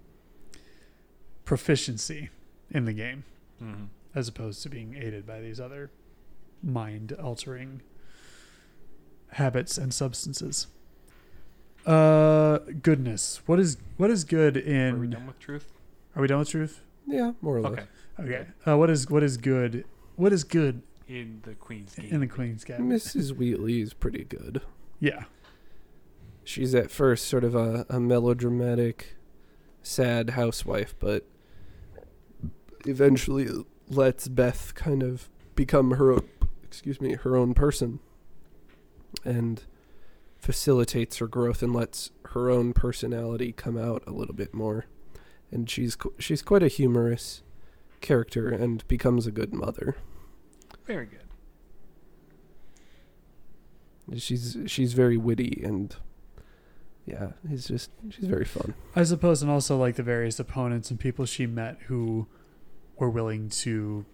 proficiency in the game, mm-hmm. as opposed to being aided by these other mind-altering habits and substances. Uh, goodness. What is what is good in? Are we done with truth? Are we done with truth? Yeah, more or less. Okay. Okay. Uh, what is what is good? What is good in the Queen's Gambit? In the Queen's Gambit. Missus Wheatley is pretty good. Yeah. She's at first sort of a, a melodramatic, sad housewife, but eventually lets Beth kind of become her own, excuse me her own person. And facilitates her growth and lets her own personality come out a little bit more. And she's she's quite a humorous character and becomes a good mother. Very good. She's she's very witty and yeah, it's just she's very fun. I suppose, and also like the various opponents and people she met who were willing to.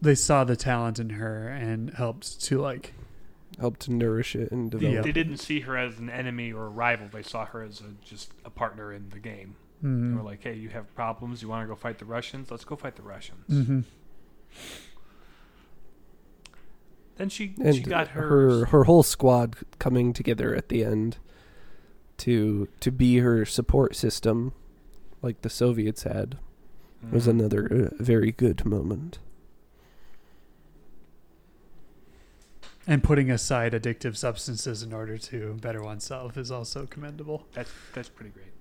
They saw the talent in her and helped to like help to nourish it and develop. Yeah. They didn't see her as an enemy or a rival. They saw her as a, just a partner in the game. Mm-hmm. They were like, "Hey, you have problems. You want to go fight the Russians? Let's go fight the Russians." Mm-hmm. Then she and she got her her her whole squad coming together at the end to to be her support system, like the Soviets had. Mm-hmm. Was another uh, very good moment. And putting aside addictive substances in order to better oneself is also commendable. That's that's pretty great.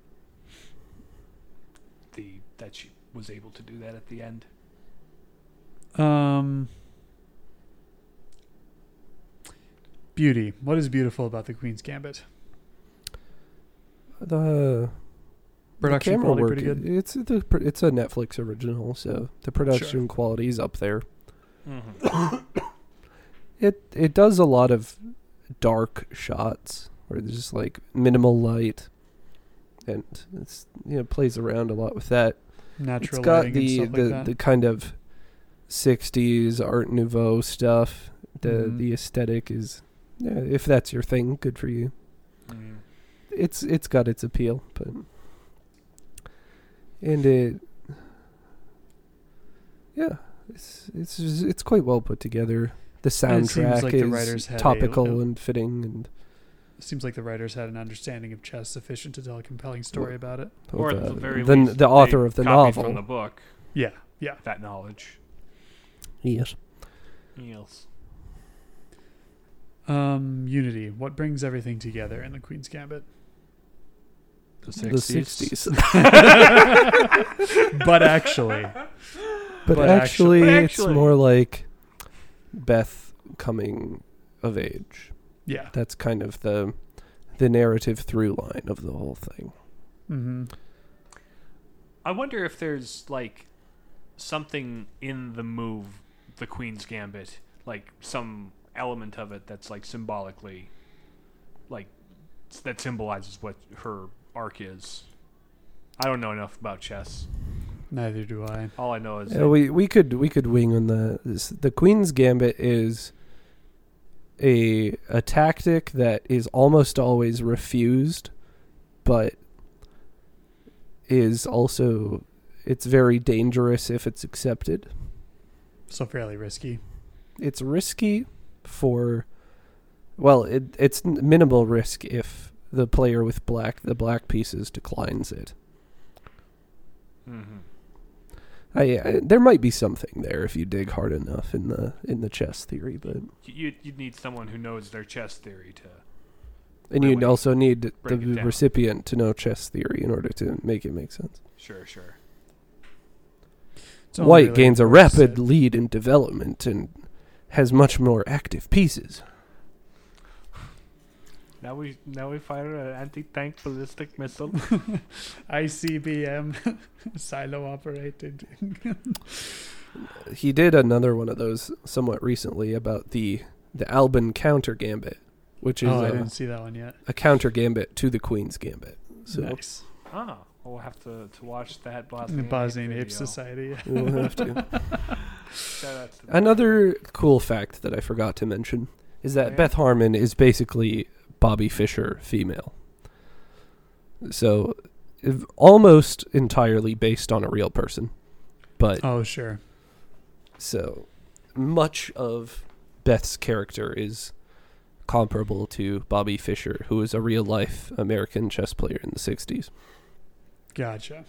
The that she was able to do that at the end. Um, beauty. What is beautiful about the Queen's Gambit? The production quality work, pretty good. It's the it's a Netflix original, so the production sure. quality is up there. Mm-hmm. It it does a lot of dark shots where there's just like minimal light, and it's you know plays around a lot with that. Natural it's got the and stuff the, like that. The kind of sixties Art Nouveau stuff. The mm. the aesthetic is yeah, if that's your thing, good for you. Mm. It's it's got its appeal, but and it yeah it's it's it's quite well put together. The soundtrack like is the topical a, a, and fitting, and It seems like the writers had an understanding of chess sufficient to tell a compelling story about it. Or at the very then least, the author of the novel from the book. Yeah, yeah. That knowledge. Yes. Yes. Um, unity. What brings everything together in the Queen's Gambit? The sixties. The sixties. but actually. But, but actually, actually, it's actually. more like Beth coming of age. Yeah. That's kind of the the narrative through line of the whole thing. Mm-hmm. I wonder if there's, like, something in the move, the Queen's Gambit, like, some element of it that's, like, symbolically, like, that symbolizes what her arc is. I don't know enough about chess. Neither do I. All I know is yeah, we we could we could wing on the this, the Queen's Gambit is a a tactic that is almost always refused, but is also it's very dangerous if it's accepted. So fairly risky. It's risky for well, it it's minimal risk if the player with black the black pieces declines it. Mm-hmm. I, I, there might be something there if you dig hard enough in the in the chess theory, but you you'd need someone who knows their chess theory to. And you'd also need the recipient to know chess theory in order to make it make sense. Sure, sure. White gains a rapid lead in development and has much more active pieces. Now we now we fire an anti-tank ballistic missile. I C B M, silo operated. He did another one of those somewhat recently about the, the Alban counter gambit, which is oh, I a, didn't see that one yet. A counter gambit to the Queen's Gambit. So. Nice. Ah, we'll have to, to watch that Bosnian, Bosnian Ape Society. We'll have to. Shout out to another them. Cool fact that I forgot to mention is that oh, yeah. Beth Harmon is basically Bobby Fischer female. So almost entirely based on a real person. But oh, sure. So much of Beth's character is comparable to Bobby Fischer, who was a real-life American chess player in the sixties. Gotcha.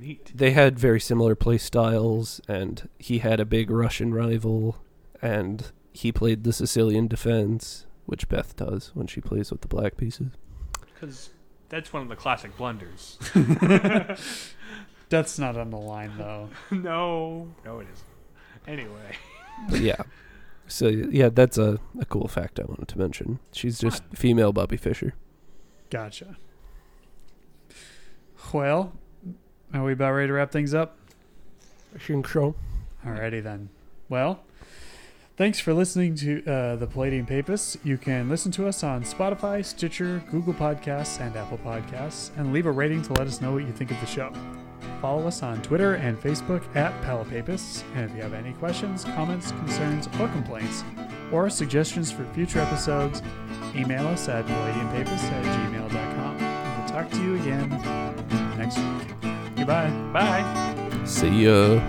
Neat. They had very similar play styles, and he had a big Russian rival, and he played the Sicilian defense, which Beth does when she plays with the black pieces. Because that's one of the classic blunders. That's not on the line, though. No. No, it isn't. Anyway. But yeah. So, yeah, that's a, a cool fact I wanted to mention. She's just Fun. female Bobby Fischer. Gotcha. Well, are we about ready to wrap things up? I think so. Alrighty, then. Well, thanks for listening to uh, the Palladium Papists. You can listen to us on Spotify, Stitcher, Google Podcasts, and Apple Podcasts, and leave a rating to let us know what you think of the show. Follow us on Twitter and Facebook at Pallapapists, and if you have any questions, comments, concerns, or complaints, or suggestions for future episodes, email us at palladium papists at gmail dot com. We'll talk to you again next week. Goodbye. Bye. See ya.